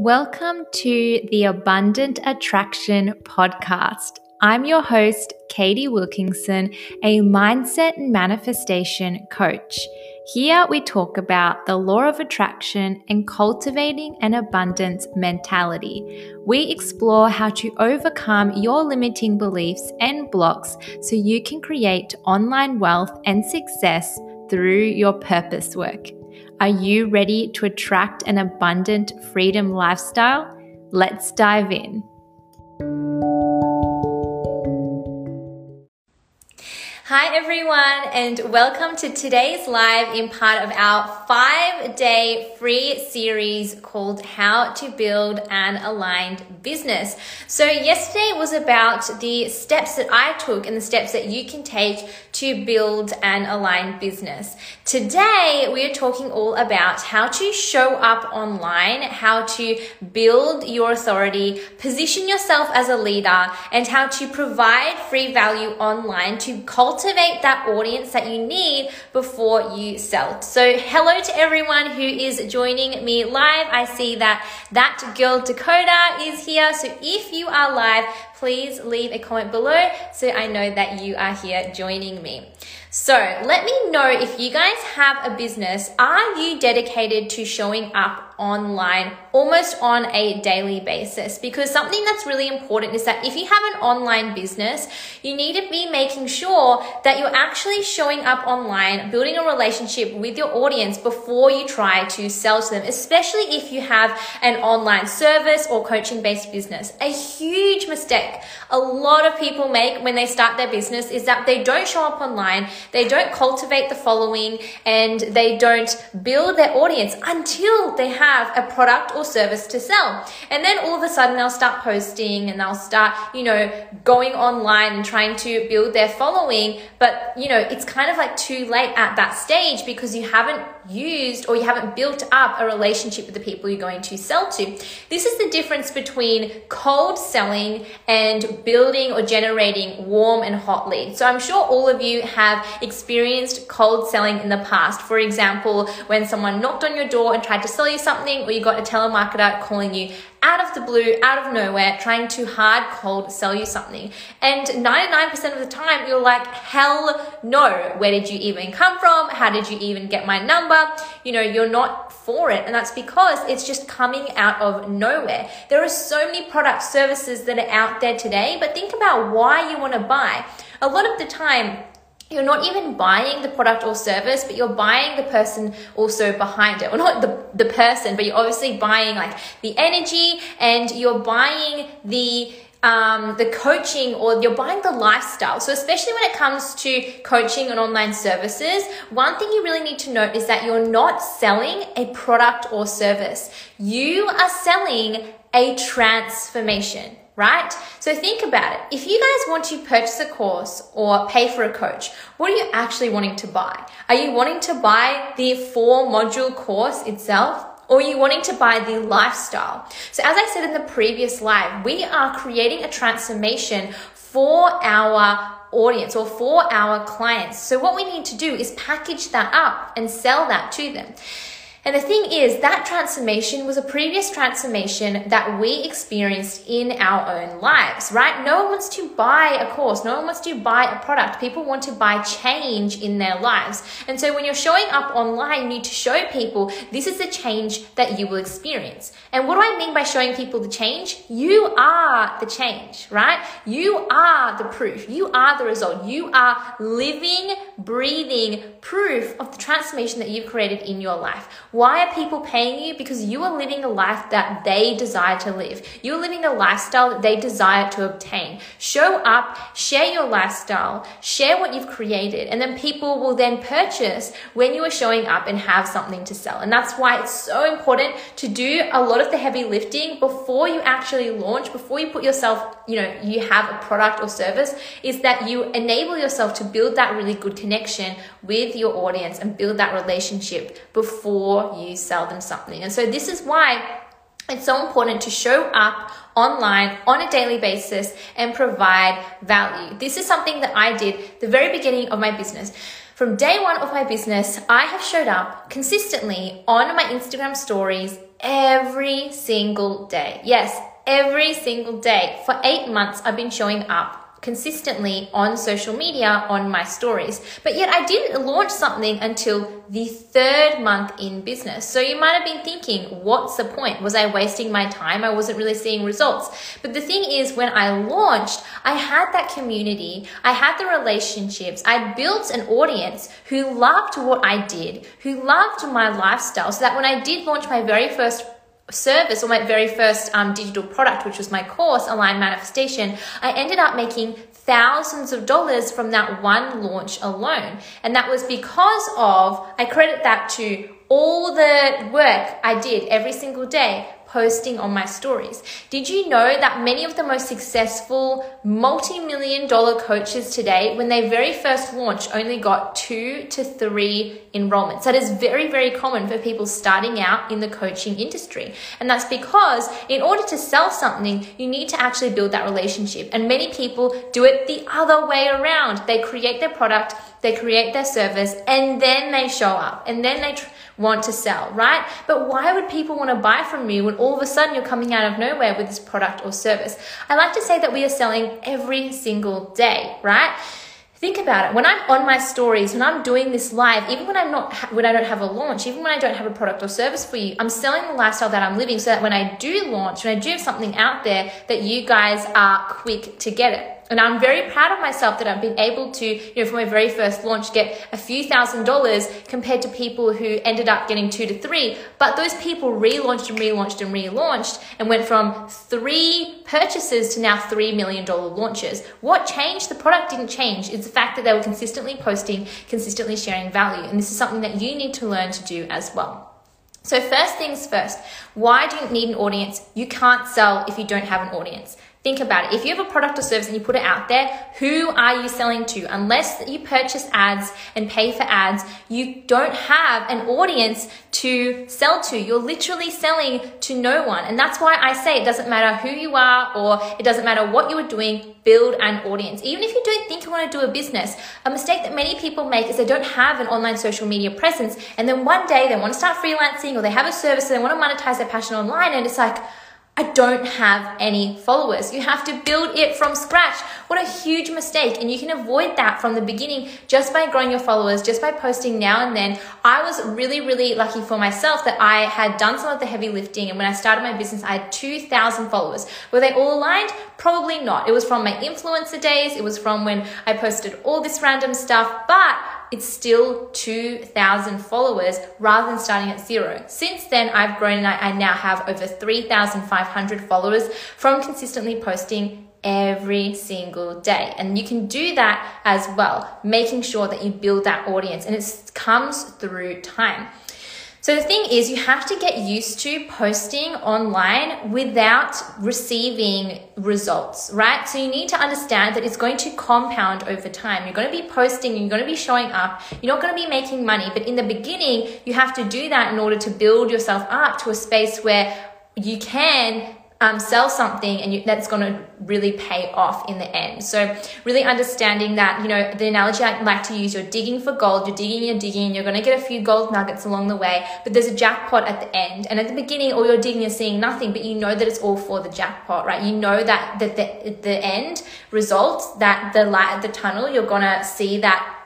Welcome to the Abundant Attraction Podcast. I'm your host, Katie Wilkinson, a mindset and manifestation coach. Here we talk about the law of attraction and cultivating an abundance mentality. We explore how to overcome your limiting beliefs and blocks so you can create online wealth and success through your purpose work. Are you ready to attract an abundant freedom lifestyle? Let's dive in. Hi everyone, and welcome to today's live in part of our 5-day free series called How to Build an Aligned Business. So yesterday was about the steps that I took and the steps that you can take to build an aligned business. Today we are talking all about how to show up online, how to build your authority, position yourself as a leader, and how to provide free value online to cultivate that audience that you need before you sell. So hello to everyone who is joining me live. I see that girl Dakota is here. So if you are live, please leave a comment below so I know that you are here joining me. So let me know if you guys have a business. Are you dedicated to showing up online almost on a daily basis? Because something that's really important is that if you have an online business, you need to be making sure that you're actually showing up online, building a relationship with your audience before you try to sell to them, especially if you have an online service or coaching-based business. A huge mistake a lot of people make when they start their business is that they don't show up online. They don't cultivate the following and they don't build their audience until they have a product or service to sell. And then all of a sudden they'll start posting and they'll start, going online and trying to build their following. But, it's kind of like too late at that stage because you haven't used or you haven't built up a relationship with the people you're going to sell to. This is the difference between cold selling and building or generating warm and hot leads. So I'm sure all of you have experienced cold selling in the past. For example, when someone knocked on your door and tried to sell you something, or you got a telemarketer calling you out of the blue, out of nowhere, trying to hard cold sell you something. And 99% of the time, you're like, hell no. Where did you even come from? How did you even get my number? You're not for it. And that's because it's just coming out of nowhere. There are so many product services that are out there today, but think about why you want to buy. A lot of the time, you're not even buying the product or service, but you're buying the person also behind it. Or not the person, but you're obviously buying like the energy, and you're buying the coaching, or you're buying the lifestyle. So especially when it comes to coaching and online services, one thing you really need to note is that you're not selling a product or service. You are selling a transformation. Right? So think about it. If you guys want to purchase a course or pay for a coach, what are you actually wanting to buy? Are you wanting to buy the 4-module course itself? Or are you wanting to buy the lifestyle? So as I said in the previous live, we are creating a transformation for our audience or for our clients. So what we need to do is package that up and sell that to them. And the thing is, that transformation was a previous transformation that we experienced in our own lives, right? No one wants to buy a course. No one wants to buy a product. People want to buy change in their lives. And so when you're showing up online, you need to show people this is the change that you will experience. And what do I mean by showing people the change? You are the change, right? You are the proof. You are the result. You are living, breathing proof of the transformation that you've created in your life. Why are people paying you? Because you are living a life that they desire to live. You're living the lifestyle that they desire to obtain. Show up, share your lifestyle, share what you've created, and then people will then purchase when you are showing up and have something to sell. And that's why it's so important to do a lot of the heavy lifting before you actually launch, before you put yourself, you have a product or service, is that you enable yourself to build that really good connection with your audience and build that relationship before you sell them something. And so this is why it's so important to show up online on a daily basis and provide value. This is something that I did at the very beginning of my business. From day one of my business, I have showed up consistently on my Instagram stories every single day. Yes, every single day. For 8 months, I've been showing up consistently on social media, on my stories. But yet I didn't launch something until the 3rd month in business. So you might have been thinking, what's the point? Was I wasting my time? I wasn't really seeing results. But the thing is, when I launched, I had that community. I had the relationships. I built an audience who loved what I did, who loved my lifestyle, so that when I did launch my very first service or my very first digital product, which was my course, Align Manifestation, I ended up making thousands of dollars from that one launch alone. And that was because of, I credit that to all the work I did every single day, posting on my stories. Did you know that many of the most successful multi-million-dollar coaches today, when they very first launched, only got 2 to 3 enrollments? That is very, very common for people starting out in the coaching industry. And that's because in order to sell something, you need to actually build that relationship. And many people do it the other way around. They create their product, they create their service, and then they show up, and then they want to sell, right? But why would people want to buy from you when all of a sudden you're coming out of nowhere with this product or service? I like to say that we are selling every single day, right? Think about it. When I'm on my stories, when I'm doing this live, even when I don't have a launch, even when I don't have a product or service for you, I'm selling the lifestyle that I'm living, so that when I do launch, when I do have something out there, that you guys are quick to get it. And I'm very proud of myself that I've been able to, for my very first launch, get a few $1,000 compared to people who ended up getting 2 to 3. But those people relaunched and relaunched and relaunched and went from 3 purchases to now $3 million launches. What changed? The product didn't change. It's the fact that they were consistently posting, consistently sharing value. And this is something that you need to learn to do as well. So first things first, why do you need an audience? You can't sell if you don't have an audience. Think about it. If you have a product or service and you put it out there, who are you selling to? Unless you purchase ads and pay for ads, you don't have an audience to sell to. You're literally selling to no one. And that's why I say it doesn't matter who you are, or it doesn't matter what you are doing, build an audience. Even if you don't think you want to do a business, a mistake that many people make is they don't have an online social media presence. And then one day they want to start freelancing, or they have a service and they want to monetize their passion online. And it's like, I don't have any followers. You have to build it from scratch. What a huge mistake. And you can avoid that from the beginning just by growing your followers, just by posting now and then. I was really, really lucky for myself that I had done some of the heavy lifting. And when I started my business, I had 2,000 followers. Were they all aligned? Probably not. It was from my influencer days. It was from when I posted all this random stuff, but it's still 2,000 followers rather than starting at 0. Since then, I've grown and I now have over 3,500 followers from consistently posting every single day. And you can do that as well, making sure that you build that audience, and it comes through time. So the thing is, you have to get used to posting online without receiving results, right? So you need to understand that it's going to compound over time. You're going to be posting, you're going to be showing up, you're not going to be making money. But in the beginning, you have to do that in order to build yourself up to a space where you can sell something, and that's going to really pay off in the end. So really understanding that, the analogy I like to use, you're digging for gold, you're digging, you're going to get a few gold nuggets along the way, but there's a jackpot at the end. And at the beginning, all you're digging is seeing nothing, but you know that it's all for the jackpot, right? You know that the end result, that the light at the tunnel, you're going to see that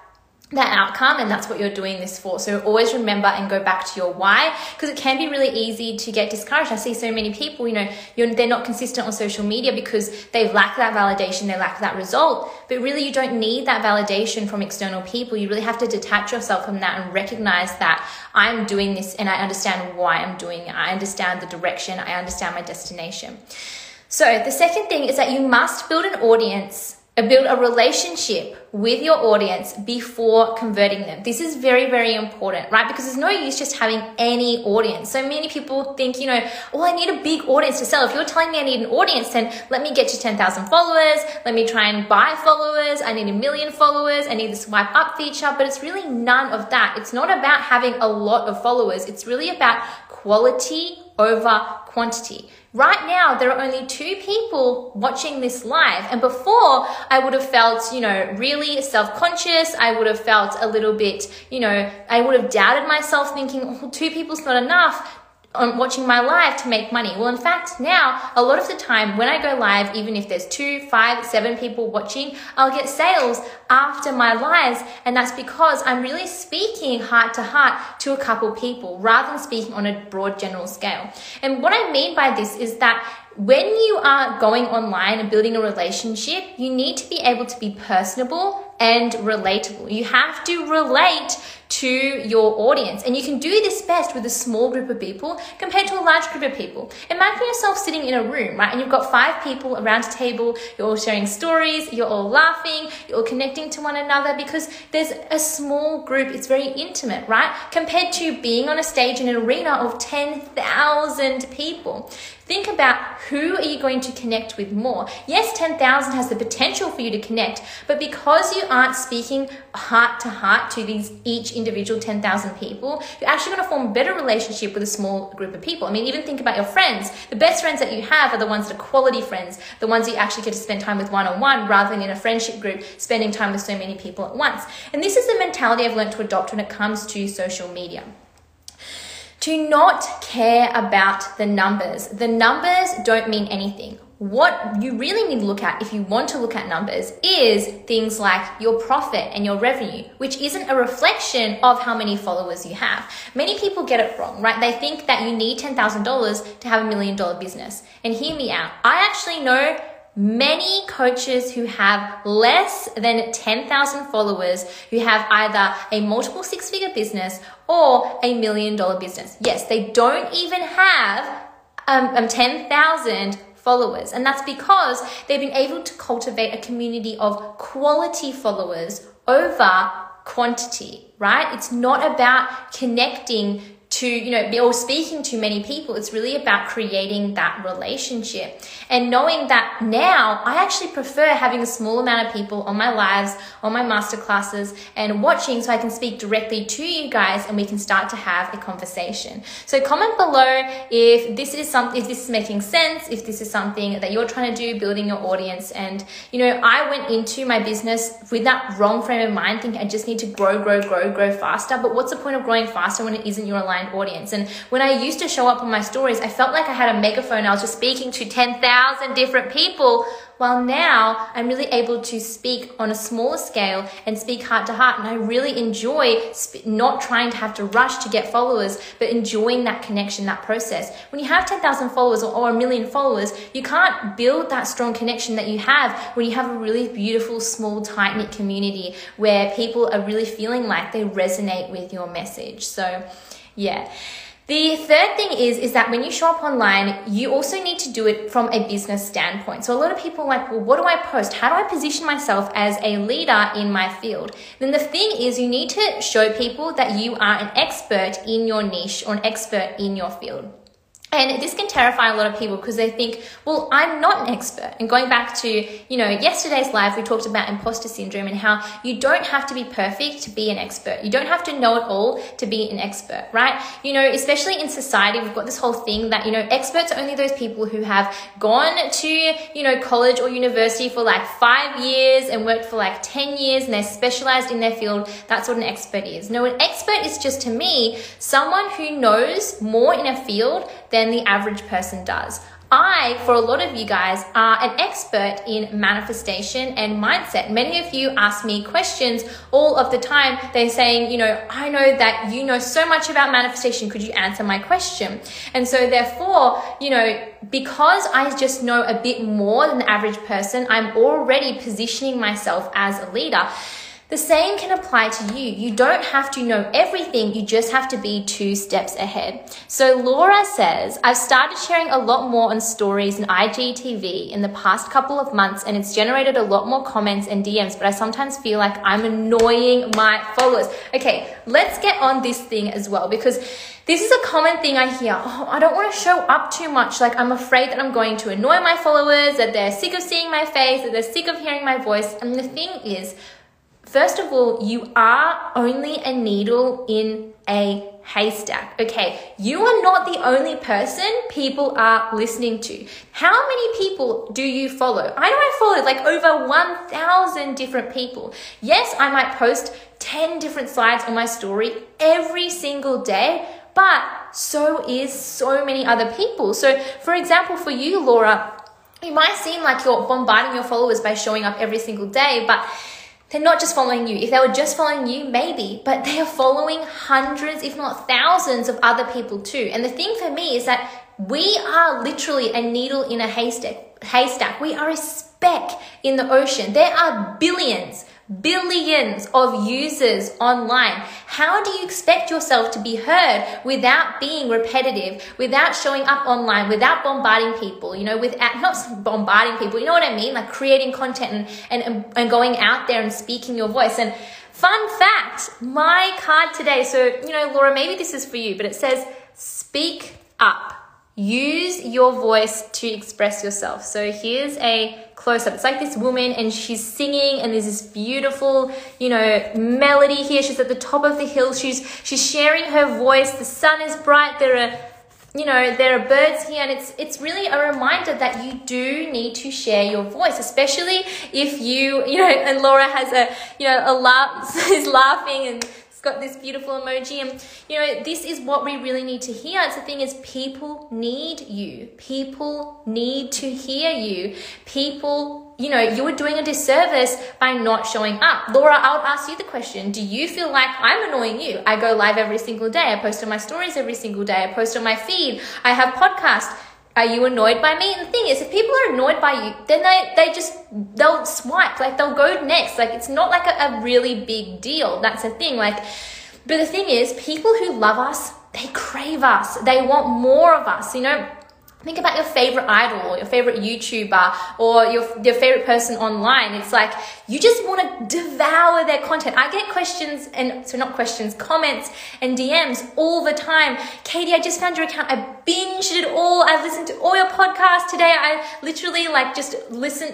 outcome, and that's what you're doing this for. So always remember and go back to your why, because it can be really easy to get discouraged. I see so many people, they're not consistent on social media because they lack that validation, they lack that result. But really, you don't need that validation from external people. You really have to detach yourself from that and recognize that I'm doing this and I understand why I'm doing it. I understand the direction, I understand my destination. So the second thing is that you must build an audience, build a relationship with your audience before converting them. This is very, very important, right? Because there's no use just having any audience. So many people think, oh, I need a big audience to sell. If you're telling me I need an audience, then let me get to 10,000 followers. Let me try and buy followers. I need 1 million followers. I need the swipe up feature. But it's really none of that. It's not about having a lot of followers. It's really about quality over quantity. Right now, there are only 2 people watching this live. And before, I would have felt, really self-conscious. I would have felt a little bit, I would have doubted myself, thinking, 2 people's not enough. on watching my live to make money. Well, in fact, now a lot of the time when I go live, even if there's 2, 5, 7 people watching, I'll get sales after my lives. And that's because I'm really speaking heart to heart to a couple people rather than speaking on a broad general scale. And what I mean by this is that when you are going online and building a relationship, you need to be able to be personable and relatable. You have to relate to your audience. And you can do this best with a small group of people compared to a large group of people. Imagine yourself sitting in a room, right? And you've got 5 people around a table. You're all sharing stories. You're all laughing. You're all connecting to one another because there's a small group. It's very intimate, right? Compared to being on a stage in an arena of 10,000 people. Think about who are you going to connect with more. Yes, 10,000 has the potential for you to connect, but because you aren't speaking heart to heart to these each individual 10,000 people, you're actually going to form a better relationship with a small group of people. I mean, even think about your friends. The best friends that you have are the ones that are quality friends, the ones that you actually get to spend time with one-on-one rather than in a friendship group, spending time with so many people at once. And this is the mentality I've learned to adopt when it comes to social media. To not care about the numbers. The numbers don't mean anything. What you really need to look at if you want to look at numbers is things like your profit and your revenue, which isn't a reflection of how many followers you have. Many people get it wrong, right? They think that you need $10,000 to have $1 million business. And hear me out. I actually know many coaches who have less than 10,000 followers who have either a multiple six-figure business or $1 million business. Yes, they don't even have 10,000 followers. And that's because they've been able to cultivate a community of quality followers over quantity, right? It's not about connecting to, or speaking to many people. It's really about creating that relationship and knowing that now I actually prefer having a small amount of people on my lives, on my masterclasses and watching so I can speak directly to you guys and we can start to have a conversation. So comment below if this is something, if this is making sense, if this is something that you're trying to do, building your audience. And, I went into my business with that wrong frame of mind, thinking I just need to grow faster. But what's the point of growing faster when it isn't your aligned audience? And when I used to show up on my stories, I felt like I had a megaphone. I was just speaking to 10,000 different people. While now I'm really able to speak on a smaller scale and speak heart to heart. And I really enjoy not trying to have to rush to get followers, but enjoying that connection, that process. When you have 10,000 followers or 1 million followers, you can't build that strong connection that you have when you have a really beautiful, small, tight-knit community where people are really feeling like they resonate with your message. So yeah. The third thing is that when you show up online, you also need to do it from a business standpoint. So a lot of people are like, well, what do I post? How do I position myself as a leader in my field? Then the thing is you need to show people that you are an expert in your niche or an expert in your field. And this can terrify a lot of people because they think, well, I'm not an expert. And going back to, yesterday's live, we talked about imposter syndrome and how you don't have to be perfect to be an expert. You don't have to know it all to be an expert, right? Especially in society, we've got this whole thing that, experts are only those people who have gone to, college or university for like 5 years and worked for like 10 years and they're specialized in their field. That's what an expert is. No, an expert is just, to me, someone who knows more in a field than the average person does. I, for a lot of you guys, are an expert in manifestation and mindset. Many of you ask me questions all of the time. They're saying, I know that you know so much about manifestation. Could you answer my question? And so therefore, because I just know a bit more than the average person, I'm already positioning myself as a leader. The same can apply to you. You don't have to know everything. You just have to be 2 steps ahead. So Laura says, I've started sharing a lot more on stories and IGTV in the past couple of months, and it's generated a lot more comments and DMs, but I sometimes feel like I'm annoying my followers. Okay, let's get on this thing as well, because this is a common thing I hear. Oh, I don't want to show up too much. Like, I'm afraid that I'm going to annoy my followers, that they're sick of seeing my face, that they're sick of hearing my voice. And the thing is, first of all, you are only a needle in a haystack. Okay, you are not the only person people are listening to. How many people do you follow? I know I follow like over 1,000 different people. Yes, I might post 10 different slides on my story every single day, but so is so many other people. So for example, for you, Laura, it might seem like you're bombarding your followers by showing up every single day, but they're not just following you. If they were just following you, maybe, but they are following hundreds, if not thousands of other people too. And the thing for me is that we are literally a needle in a haystack. We are a speck in the ocean. There are billions of users online. How do you expect yourself to be heard without being repetitive, without showing up online, without bombarding people, without not bombarding people, you know what I mean? Like creating content and going out there and speaking your voice. And fun fact, my card today, so, Laura, maybe this is for you, but it says, speak up. Use your voice to express yourself. So here's a close-up. It's like this woman and she's singing and there's this beautiful, melody here. She's at the top of the hill. She's sharing her voice. The sun is bright. There are birds here, and it's really a reminder that you do need to share your voice, especially if and Laura has a laugh, is laughing and got this beautiful emoji, and this is what we really need to hear. It's the thing is, people need you. People need to hear you. People, you are doing a disservice by not showing up. Laura, I would ask you the question, do you feel like I'm annoying you? I go live every single day. I post on my stories every single day. I post on my feed. I have podcasts. Are you annoyed by me? And the thing is, if people are annoyed by you, then they'll swipe, like they'll go next. Like it's not like a really big deal. That's the thing. But the thing is, people who love us, they crave us. They want more of us, Think about your favorite idol or your favorite YouTuber or your favorite person online. It's like you just want to devour their content. I get comments and DMs all the time. Katie, I just found your account. I binged it all. I listened to all your podcasts today. I literally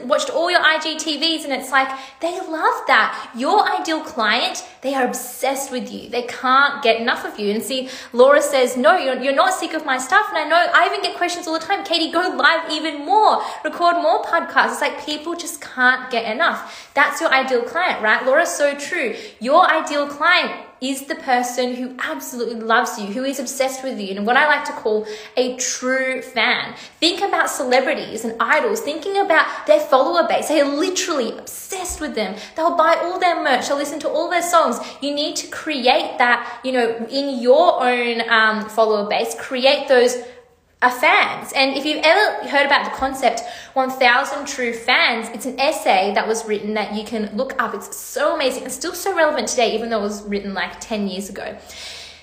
watched all your IGTVs, and it's like they love that. Your ideal client, they are obsessed with you. They can't get enough of you. And see, Laura says, no, you're not sick of my stuff. And I know I even get questions all the time. Katie, go live even more, record more podcasts. It's like people just can't get enough. That's your ideal client, right? Laura, so true. Your ideal client is the person who absolutely loves you, who is obsessed with you, and what I like to call a true fan. Think about celebrities and idols, thinking about their follower base. They are literally obsessed with them. They'll buy all their merch. They'll listen to all their songs. You need to create that, in your own follower base, create those are fans. And if you've ever heard about the concept 1000 True Fans, it's an essay that was written that you can look up. It's so amazing and still so relevant today, even though it was written like 10 years ago.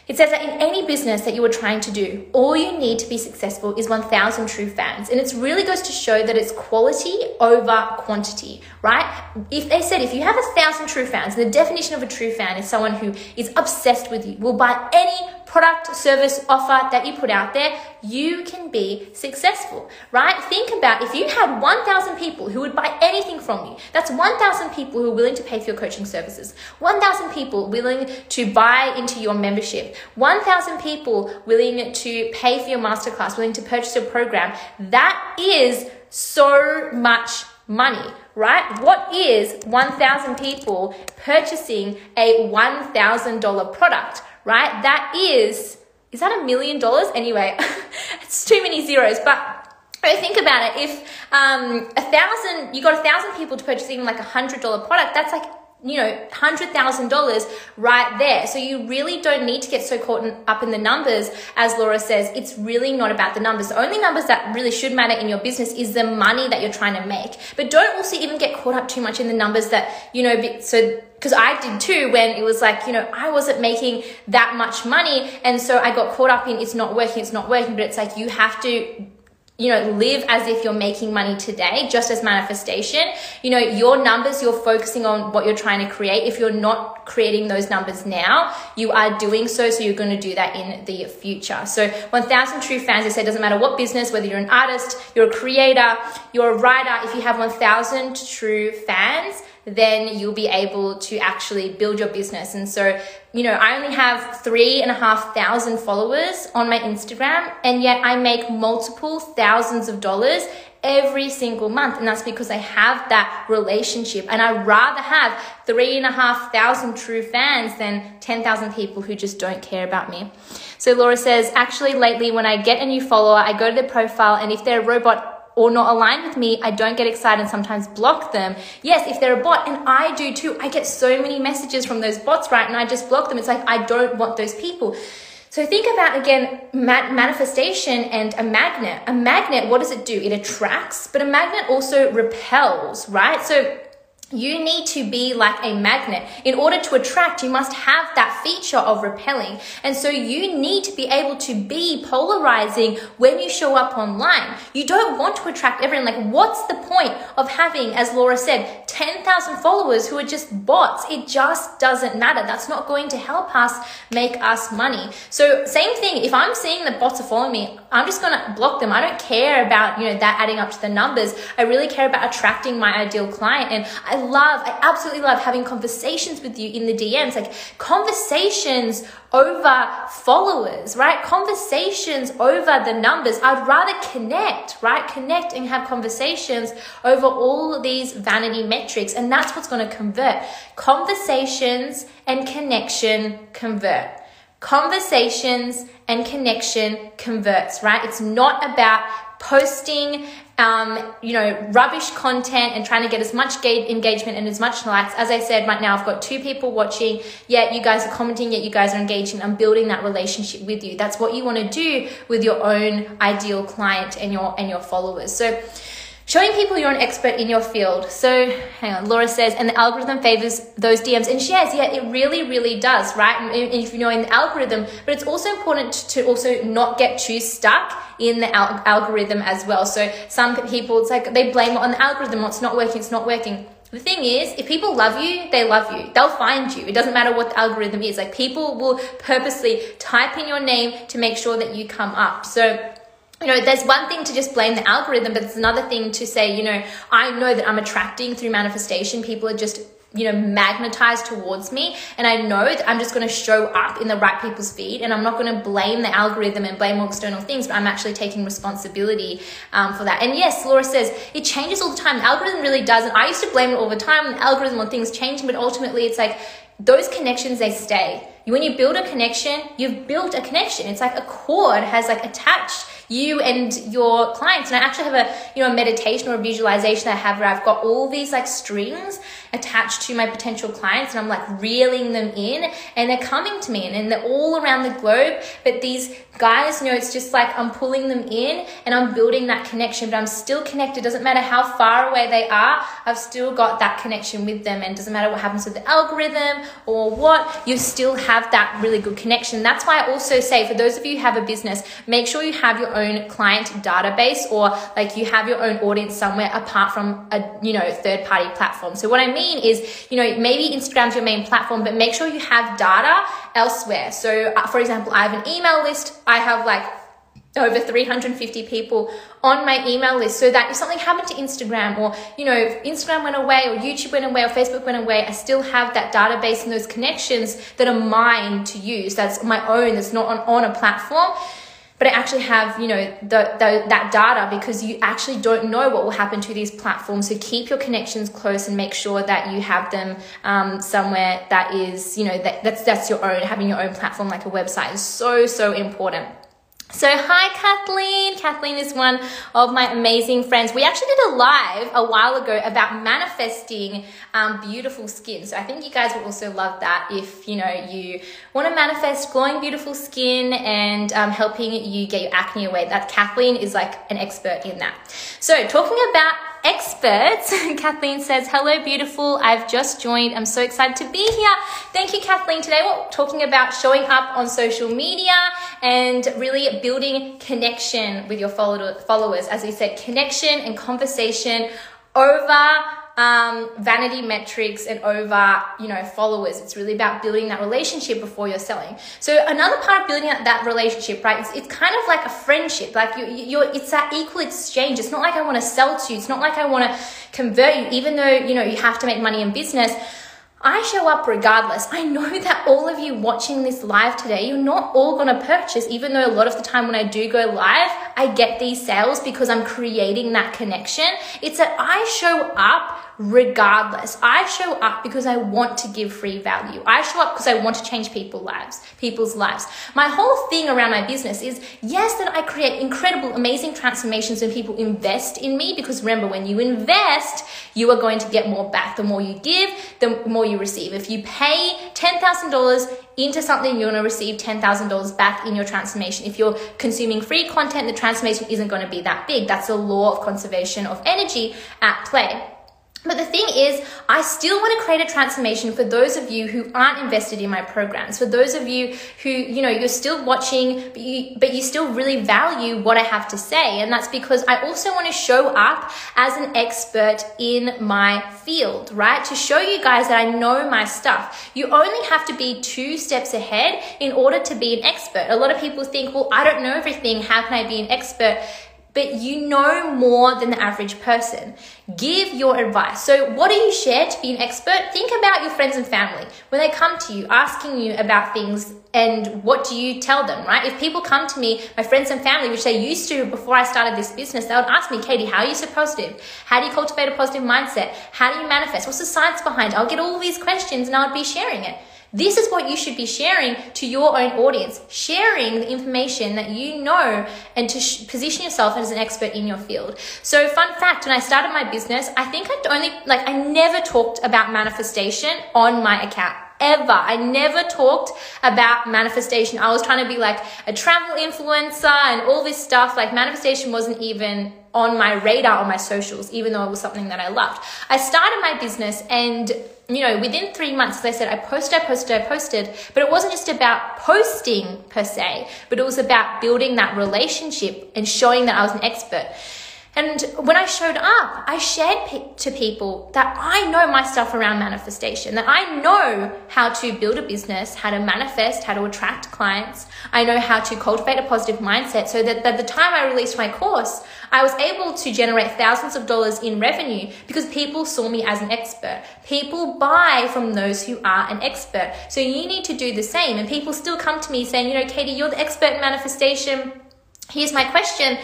It says that in any business that you are trying to do, all you need to be successful is 1000 true fans. And it really goes to show that it's quality over quantity, right? If they said, if you have 1,000 true fans, the definition of a true fan is someone who is obsessed with you, will buy any product, service, offer that you put out there, you can be successful, right? Think about if you had 1,000 people who would buy anything from you, that's 1,000 people who are willing to pay for your coaching services, 1,000 people willing to buy into your membership, 1,000 people willing to pay for your masterclass, willing to purchase your program. That is so much money, right? What is 1,000 people purchasing a $1,000 product, right? That is that $1 million? Anyway, it's too many zeros, but think about it. If you got 1,000 people to purchase even like $100 product, that's like, $100,000 right there. So you really don't need to get so caught up in the numbers. As Laura says, it's really not about the numbers. The only numbers that really should matter in your business is the money that you're trying to make. But don't also even get caught up too much in the numbers that, because I did too, when it was like, I wasn't making that much money. And so I got caught up in it's not working. But it's like, you have to live as if you're making money today, just as manifestation. Your numbers, you're focusing on what you're trying to create. If you're not creating those numbers now, you are doing so you're going to do that in the future. So 1,000 true fans, they say, doesn't matter what business, whether you're an artist, you're a creator, you're a writer, if you have 1,000 true fans, then you'll be able to actually build your business. And so, I only have 3,500 followers on my Instagram, and yet I make multiple thousands of dollars every single month. And that's because I have that relationship. And I'd rather have 3,500 true fans than 10,000 people who just don't care about me. So Laura says, actually lately when I get a new follower, I go to their profile, and if they're a robot or not aligned with me, I don't get excited and sometimes block them. Yes, if they're a bot, and I do too. I get so many messages from those bots, right? And I just block them. It's like, I don't want those people. So think about, again, manifestation and a magnet. A magnet, what does it do? It attracts, but a magnet also repels, right? So you need to be like a magnet. In order to attract, you must have that feature of repelling. And so you need to be able to be polarizing when you show up online. You don't want to attract everyone. Like, what's the point of having, as Laura said, 10,000 followers who are just bots? It just doesn't matter. That's not going to help us make us money. So same thing, if I'm seeing the bots are following me, I'm just gonna block them. I don't care about, you know, that adding up to the numbers. I really care about attracting my ideal client. And I absolutely love having conversations with you in the DMs, like conversations over followers, right? Conversations over the numbers. I'd rather connect, right? Connect and have conversations over all these vanity metrics. And that's what's going to convert. Conversations and connection convert. Conversations and connection converts, right? It's not about posting rubbish content and trying to get as much engagement and as much likes. As I said, right now I've got 2 people watching, yet you guys are commenting, yet you guys are engaging. I'm building that relationship with you. That's what you want to do with your own ideal client and your followers. So showing people you're an expert in your field. So hang on, Laura says, and the algorithm favors those DMs and shares. Yeah, it really, really does, right? And if you know in the algorithm, but it's also important to also not get too stuck in the algorithm as well. So some people, it's like they blame it on the algorithm. Well, it's not working, it's not working. The thing is, if people love you, they love you. They'll find you. It doesn't matter what the algorithm is. Like, people will purposely type in your name to make sure that you come up. So, you know, there's one thing to just blame the algorithm, but it's another thing to say, you know, I know that I'm attracting through manifestation. People are just, you know, magnetized towards me. And I know that I'm just going to show up in the right people's feed, and I'm not going to blame the algorithm and blame all external things, but I'm actually taking responsibility for that. And yes, Laura says it changes all the time. The algorithm really doesn't. I used to blame it all the time, the algorithm, on things changing, but ultimately it's like those connections, they stay. When you build a connection, you've built a connection. It's like a cord has like attached you and your clients. And I actually have a meditation or a visualization I have where I've got all these like strings attached to my potential clients, and I'm like reeling them in, and they're coming to me, and they're all around the globe. But these guys, you know, it's just like I'm pulling them in and I'm building that connection, but I'm still connected. Doesn't matter how far away they are, I've still got that connection with them. And doesn't matter what happens with the algorithm or what, you still have that really good connection. That's why I also say, for those of you who have a business, make sure you have your own client database, or like you have your own audience somewhere apart from a third party platform. So what I mean is, maybe Instagram's your main platform, but make sure you have data elsewhere. So for example, I have an email list. I have like over 350 people on my email list, so that if something happened to Instagram, or if Instagram went away, or YouTube went away, or Facebook went away, I still have that database and those connections that are mine to use. That's my own. That's not on a platform. But I actually have, that data, because you actually don't know what will happen to these platforms. So keep your connections close and make sure that you have them somewhere that is, that's your own. Having your own platform like a website is so, so important. So hi, Kathleen. Kathleen is one of my amazing friends. We actually did a live a while ago about manifesting beautiful skin. So I think you guys will also love that if, you want to manifest glowing, beautiful skin and helping you get your acne away. That Kathleen is like an expert in that. So talking about experts, Kathleen says, hello, beautiful. I've just joined. I'm so excited to be here. Thank you, Kathleen. Today we're talking about showing up on social media and really building connection with your followers. As we said, connection and conversation over vanity metrics and over, followers. It's really about building that relationship before you're selling. So another part of building that relationship, right? It's kind of like a friendship. Like it's that equal exchange. It's not like I want to sell to you. It's not like I want to convert you, even though, you have to make money in business. I show up regardless. I know that all of you watching this live today, you're not all going to purchase, even though a lot of the time when I do go live, I get these sales because I'm creating that connection. It's that I show up regardless. I show up because I want to give free value. I show up because I want to change people's lives. My whole thing around my business is, yes, that I create incredible, amazing transformations when people invest in me, because remember, when you invest, you are going to get more back. The more you give, the more you receive. If you pay $10,000 into something, you're going to receive $10,000 back in your transformation. If you're consuming free content, the transformation isn't going to be that big. That's the law of conservation of energy at play. But the thing is, I still want to create a transformation for those of you who aren't invested in my programs, for those of you who, you know, you're still watching, but you still really value what I have to say. And that's because I also want to show up as an expert in my field, right? To show you guys that I know my stuff. You only have to be 2 steps ahead in order to be an expert. A lot of people think, well, I don't know everything. How can I be an expert? But you know more than the average person. Give your advice. So what do you share to be an expert? Think about your friends and family. When they come to you asking you about things, and what do you tell them, right? If people come to me, my friends and family, which they used to before I started this business, they would ask me, Katie, how are you so positive? How do you cultivate a positive mindset? How do you manifest? What's the science behind it? I'll get all these questions and I would be sharing it. This is what you should be sharing to your own audience, sharing the information that you know, and to position yourself as an expert in your field. So fun fact, when I started my business, I think I never talked about manifestation on my account. Ever. I never talked about manifestation. I was trying to be like a travel influencer and all this stuff. Like manifestation wasn't even on my radar on my socials, even though it was something that I loved. I started my business and, you know, within 3 months, as I said, I posted, but it wasn't just about posting per se, but it was about building that relationship and showing that I was an expert. And when I showed up, I shared to people that I know my stuff around manifestation, that I know how to build a business, how to manifest, how to attract clients. I know how to cultivate a positive mindset, so that by the time I released my course, I was able to generate thousands of dollars in revenue because people saw me as an expert. People buy from those who are an expert. So you need to do the same. And people still come to me saying, you know, Katie, you're the expert in manifestation. Here's my question.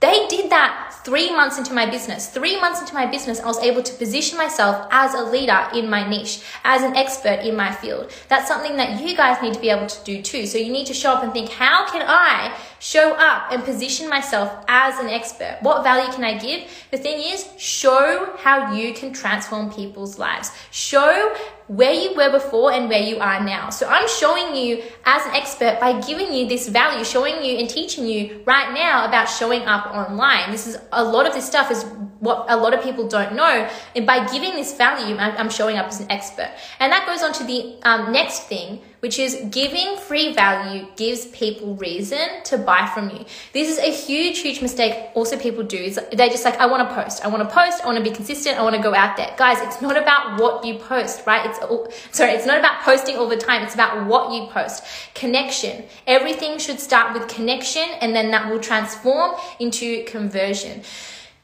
They did that 3 months into my business. 3 months into my business, I was able to position myself as a leader in my niche, as an expert in my field. That's something that you guys need to be able to do too. So you need to show up and think, how can I show up and position myself as an expert? What value can I give? The thing is, show how you can transform people's lives. Show where you were before and where you are now. So I'm showing you as an expert by giving you this value, showing you and teaching you right now about showing up online. This is a lot of this stuff is what a lot of people don't know. And by giving this value, I'm showing up as an expert. And that goes on to the next thing, which is giving free value gives people reason to buy from you. This is a huge, huge mistake also people do. Is they just like, I want to post. I want to be consistent. I want to go out there. Guys, it's not about what you post, right? It's not about posting all the time. It's about what you post. Connection. Everything should start with connection, and then that will transform into conversion.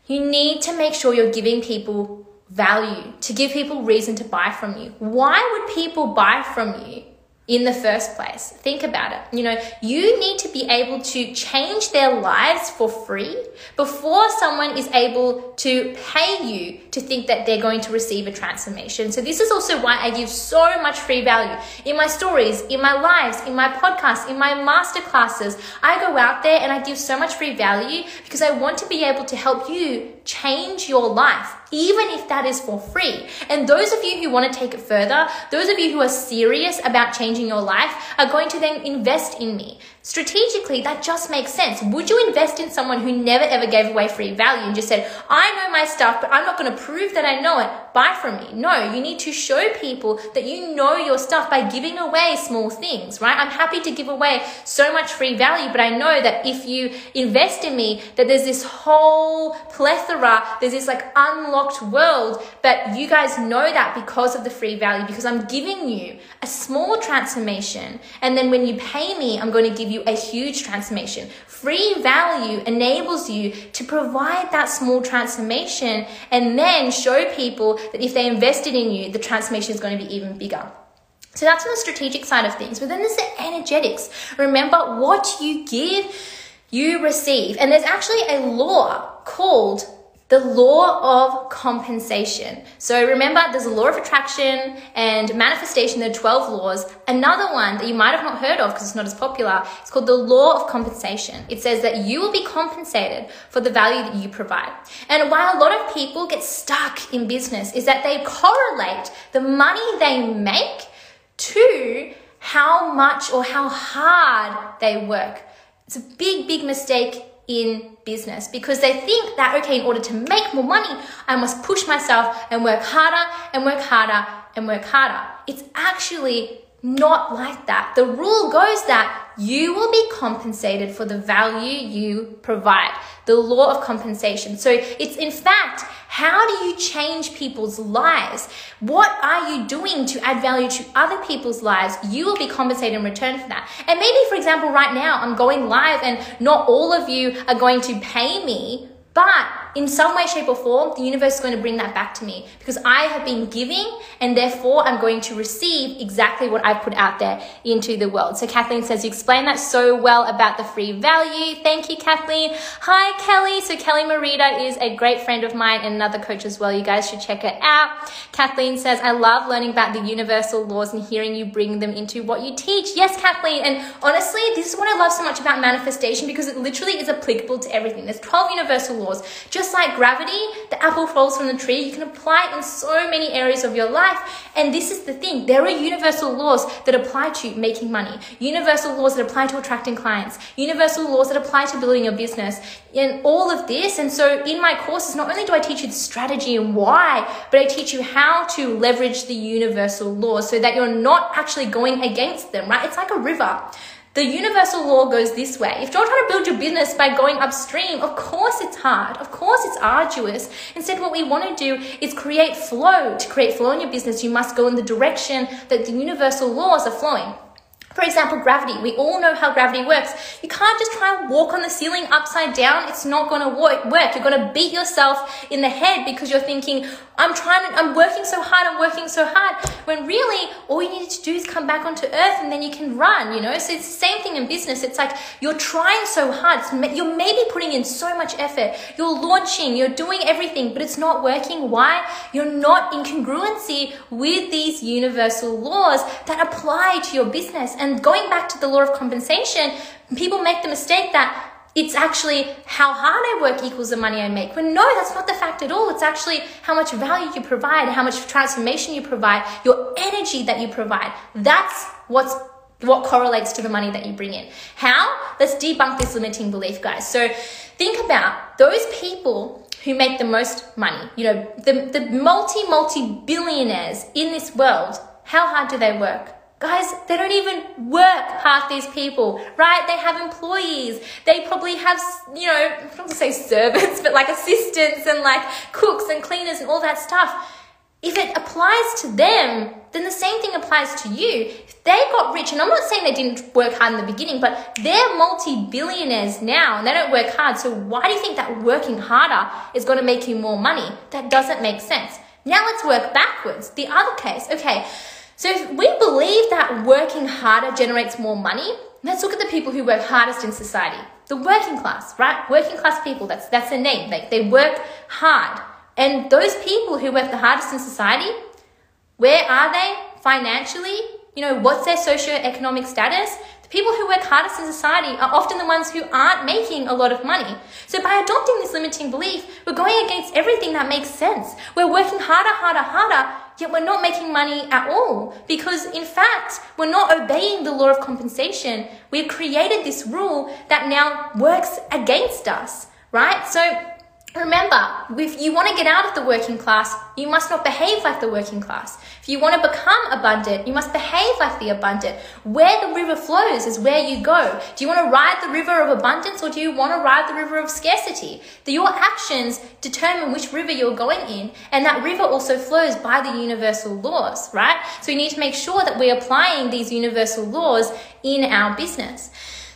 You need to make sure you're giving people value to give people reason to buy from you. Why would people buy from you in the first place? Think about it. You know, you need to be able to change their lives for free before someone is able to pay you to think that they're going to receive a transformation. So this is also why I give so much free value in my stories, in my lives, in my podcasts, in my masterclasses. I go out there and I give so much free value because I want to be able to help you change your life, even if that is for free. And those of you who want to take it further, those of you who are serious about changing your life are going to then invest in me. Strategically, that just makes sense. Would you invest in someone who never ever gave away free value and just said, I know my stuff, but I'm not going to prove that I know it. Buy from me. No, you need to show people that you know your stuff by giving away small things, right? I'm happy to give away so much free value, but I know that if you invest in me, that there's this whole plethora rah. There's this like unlocked world, but you guys know that because of the free value, because I'm giving you a small transformation. And then when you pay me, I'm going to give you a huge transformation. Free value enables you to provide that small transformation and then show people that if they invested in you, the transformation is going to be even bigger. So that's on the strategic side of things. But then there's the energetics. Remember, what you give, you receive. And there's actually a law called the law of compensation. So remember, there's a law of attraction and manifestation, there are 12 laws. Another one that you might have not heard of because it's not as popular, it's called the law of compensation. It says that you will be compensated for the value that you provide. And why a lot of people get stuck in business is that they correlate the money they make to how much or how hard they work. It's a big, big mistake in business because they think that, okay, in order to make more money, I must push myself and work harder and work harder and work harder. It's actually not like that. The rule goes that you will be compensated for the value you provide, the law of compensation. So it's, in fact, how do you change people's lives? What are you doing to add value to other people's lives? You will be compensated in return for that. And maybe, for example, right now I'm going live and not all of you are going to pay me, but in some way, shape or form, the universe is going to bring that back to me because I have been giving and therefore I'm going to receive exactly what I've put out there into the world. So Kathleen says, you explained that so well about the free value. Thank you, Kathleen. Hi, Kelly. So Kelly Marita is a great friend of mine and another coach as well. You guys should check her out. Kathleen says, I love learning about the universal laws and hearing you bring them into what you teach. Yes, Kathleen. And honestly, this is what I love so much about manifestation because it literally is applicable to everything. There's 12 universal laws. Just like gravity, the apple falls from the tree. You can apply it in so many areas of your life. And this is the thing. There are universal laws that apply to making money, universal laws that apply to attracting clients, universal laws that apply to building your business, and all of this. And so in my courses, not only do I teach you the strategy and why, but I teach you how to leverage the universal laws so that you're not actually going against them, right? It's like a river. The universal law goes this way. If you're trying to build your business by going upstream, of course it's hard. Of course it's arduous. Instead, what we want to do is create flow. To create flow in your business, you must go in the direction that the universal laws are flowing. For example, gravity. We all know how gravity works. You can't just try and walk on the ceiling upside down. It's not going to work. You're going to beat yourself in the head because you're thinking, I'm working so hard. When really, all you need to do is come back onto earth and then you can run, you know? So it's the same thing in business. It's like you're trying so hard. You're maybe putting in so much effort. You're launching, you're doing everything, but it's not working. Why? You're not in congruency with these universal laws that apply to your business. And going back to the law of compensation, people make the mistake that it's actually how hard I work equals the money I make. Well, no, that's not the fact at all. It's actually how much value you provide, how much transformation you provide, your energy that you provide. That's what correlates to the money that you bring in. How? Let's debunk this limiting belief, guys. So think about those people who make the most money. You know, the multi-billionaires in this world, how hard do they work? Guys, they don't even work, half these people, right? They have employees. They probably have, you know, I don't want to say servants, but like assistants and like cooks and cleaners and all that stuff. If it applies to them, then the same thing applies to you. If they got rich, and I'm not saying they didn't work hard in the beginning, but they're multi-billionaires now and they don't work hard. So why do you think that working harder is going to make you more money? That doesn't make sense. Now let's work backwards. The other case, okay. So if we believe that working harder generates more money, let's look at the people who work hardest in society. The working class, right? Working class people, that's their name. Like they work hard. And those people who work the hardest in society, where are they financially? You know, what's their socioeconomic status? People who work hardest in society are often the ones who aren't making a lot of money. So by adopting this limiting belief, we're going against everything that makes sense. We're working harder, yet we're not making money at all. Because in fact, we're not obeying the law of compensation. We've created this rule that now works against us, right? So Remember, if you want to get out of the working class, you must not behave like the working class. If you want to become abundant, you must behave like the abundant. Where the river flows is where you go. Do you want to ride the river of abundance, or do you want to ride the river of scarcity? Your actions determine which river you're going in, and that river also flows by the universal laws, right? So you need to make sure that we're applying these universal laws in our business.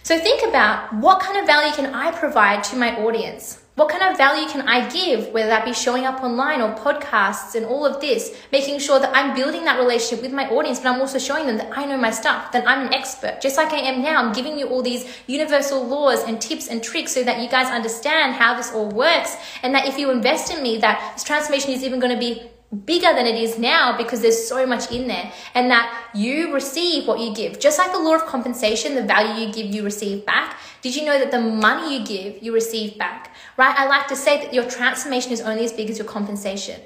So think about, what kind of value can I provide to my audience? What kind of value can I give, whether that be showing up online or podcasts and all of this, making sure that I'm building that relationship with my audience, but I'm also showing them that I know my stuff, that I'm an expert. Just like I am now, I'm giving you all these universal laws and tips and tricks so that you guys understand how this all works, and that if you invest in me, that this transformation is even going to be bigger than it is now because there's so much in there, and that you receive what you give. Just like the law of compensation, the value you give, you receive back. Did you know that the money you give, you receive back, right? I like to say that your transformation is only as big as your compensation.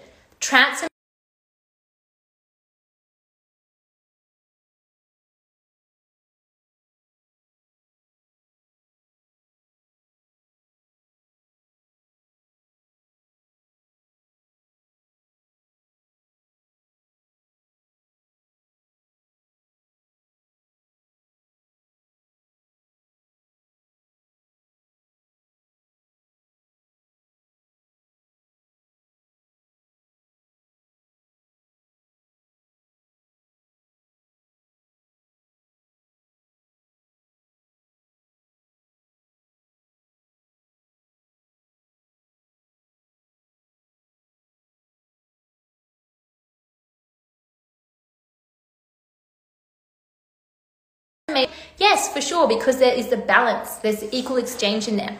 Yes, for sure, because there is the balance. There's the equal exchange in there.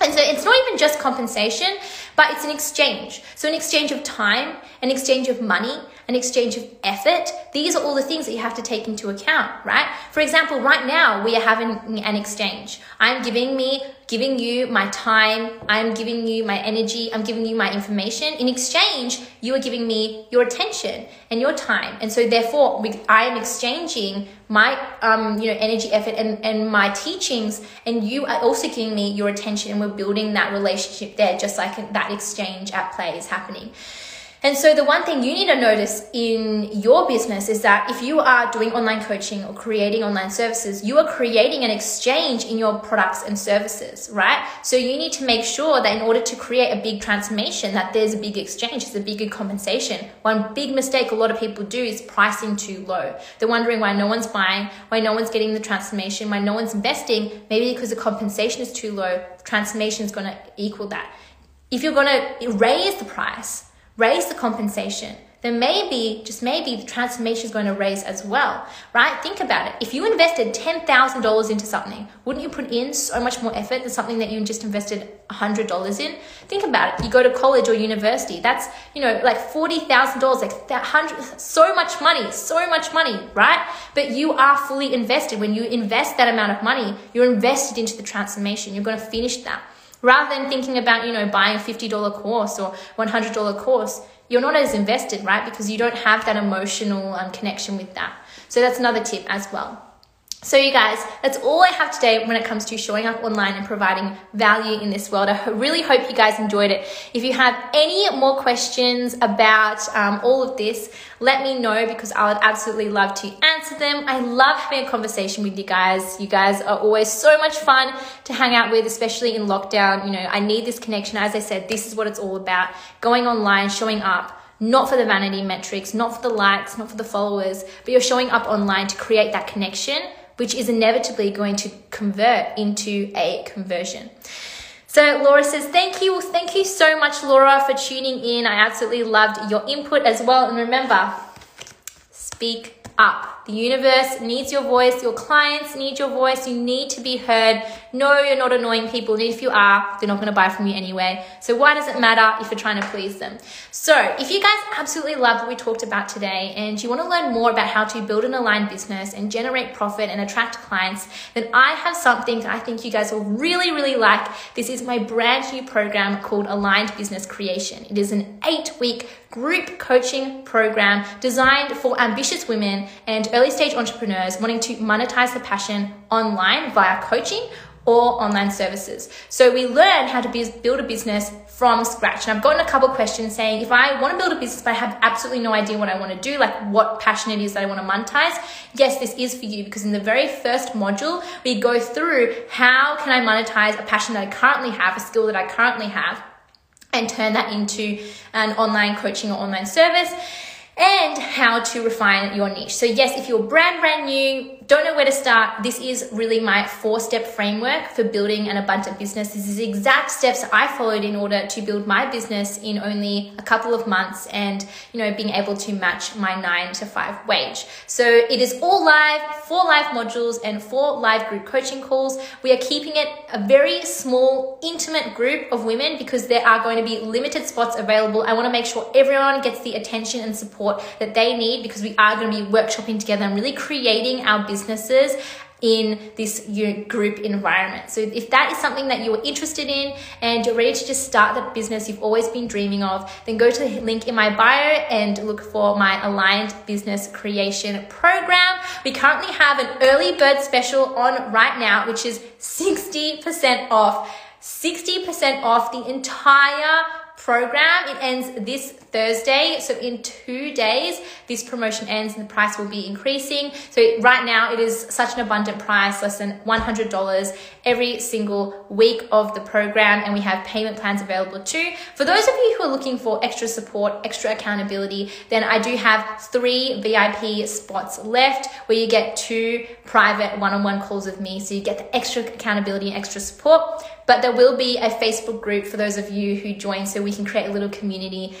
And so it's not even just compensation, but it's an exchange. So an exchange of time, an exchange of money, an exchange of effort. These are all the things that you have to take into account, right? For example, right now we are having an exchange. I'm giving you my time. I'm giving you my energy. I'm giving you my information. In exchange, you are giving me your attention and your time. And so therefore, I am exchanging my energy, effort, and my teachings, and you are also giving me your attention, and we're building that relationship there, just like that exchange at play is happening. And so the one thing you need to notice in your business is that if you are doing online coaching or creating online services, you are creating an exchange in your products and services, right? So you need to make sure that in order to create a big transformation, that there's a big exchange, there's a big compensation. One big mistake a lot of people do is pricing too low. They're wondering why no one's buying, why no one's getting the transformation, why no one's investing, maybe because the compensation is too low. Transformation is going to equal that. If you're going to raise the price, raise the compensation, then maybe, just maybe, the transformation is going to raise as well, right? Think about it. If you invested $10,000 into something, wouldn't you put in so much more effort than something that you just invested $100 in? Think about it. You go to college or university, that's, like $40,000, like that so much money, right? But you are fully invested. When you invest that amount of money, you're invested into the transformation. You're going to finish that. Rather than thinking about, buying a $50 course or $100 course, you're not as invested, right? Because you don't have that emotional connection with that. So that's another tip as well. So you guys, that's all I have today when it comes to showing up online and providing value in this world. I really hope you guys enjoyed it. If you have any more questions about all of this, let me know, because I would absolutely love to answer them. I love having a conversation with you guys. You guys are always so much fun to hang out with, especially in lockdown. I need this connection. As I said, this is what it's all about. Going online, showing up. Not for the vanity metrics, not for the likes, not for the followers, but you're showing up online to create that connection, which is inevitably going to convert into a conversion. So Laura says, thank you. Well, thank you so much, Laura, for tuning in. I absolutely loved your input as well. And remember, speak up. The universe needs your voice. Your clients need your voice. You need to be heard. No, you're not annoying people. And if you are, they're not going to buy from you anyway. So why does it matter if you're trying to please them? So if you guys absolutely love what we talked about today and you want to learn more about how to build an aligned business and generate profit and attract clients, then I have something that I think you guys will really, really like. This is my brand new program called Aligned Business Creation. It is an 8-week group coaching program designed for ambitious women and early stage entrepreneurs wanting to monetize their passion online via coaching or online services. So we learn how to build a business from scratch. And I've gotten a couple of questions saying, if I want to build a business, but I have absolutely no idea what I want to do, like what passion it is that I want to monetize. Yes, this is for you, because in the very first module, we go through how can I monetize a passion that I currently have, a skill that I currently have, and turn that into an online coaching or online service, and how to refine your niche. So yes, if you're brand new, don't know where to start, this is really my 4-step framework for building an abundant business. This is the exact steps I followed in order to build my business in only a couple of months, and being able to match my 9-to-5 wage. So it is all live, 4 live modules and 4 live group coaching calls. We are keeping it a very small, intimate group of women because there are going to be limited spots available. I want to make sure everyone gets the attention and support that they need, because we are going to be workshopping together and really creating our businesses in this group environment. So if that is something that you're interested in and you're ready to just start that business you've always been dreaming of, then go to the link in my bio and look for my Aligned Business Creation program. We currently have an early bird special on right now, which is 60% off. 60% off the entire program. It ends this Thursday, so in 2 days this promotion ends and the price will be increasing. So right now it is such an abundant price, less than $100 every single week of the program, and we have payment plans available too. For those of you who are looking for extra support, extra accountability, then I do have 3 VIP spots left where you get 2 private one-on-one calls with me, so you get the extra accountability and extra support. But there will be a Facebook group for those of you who join, so we can create a little community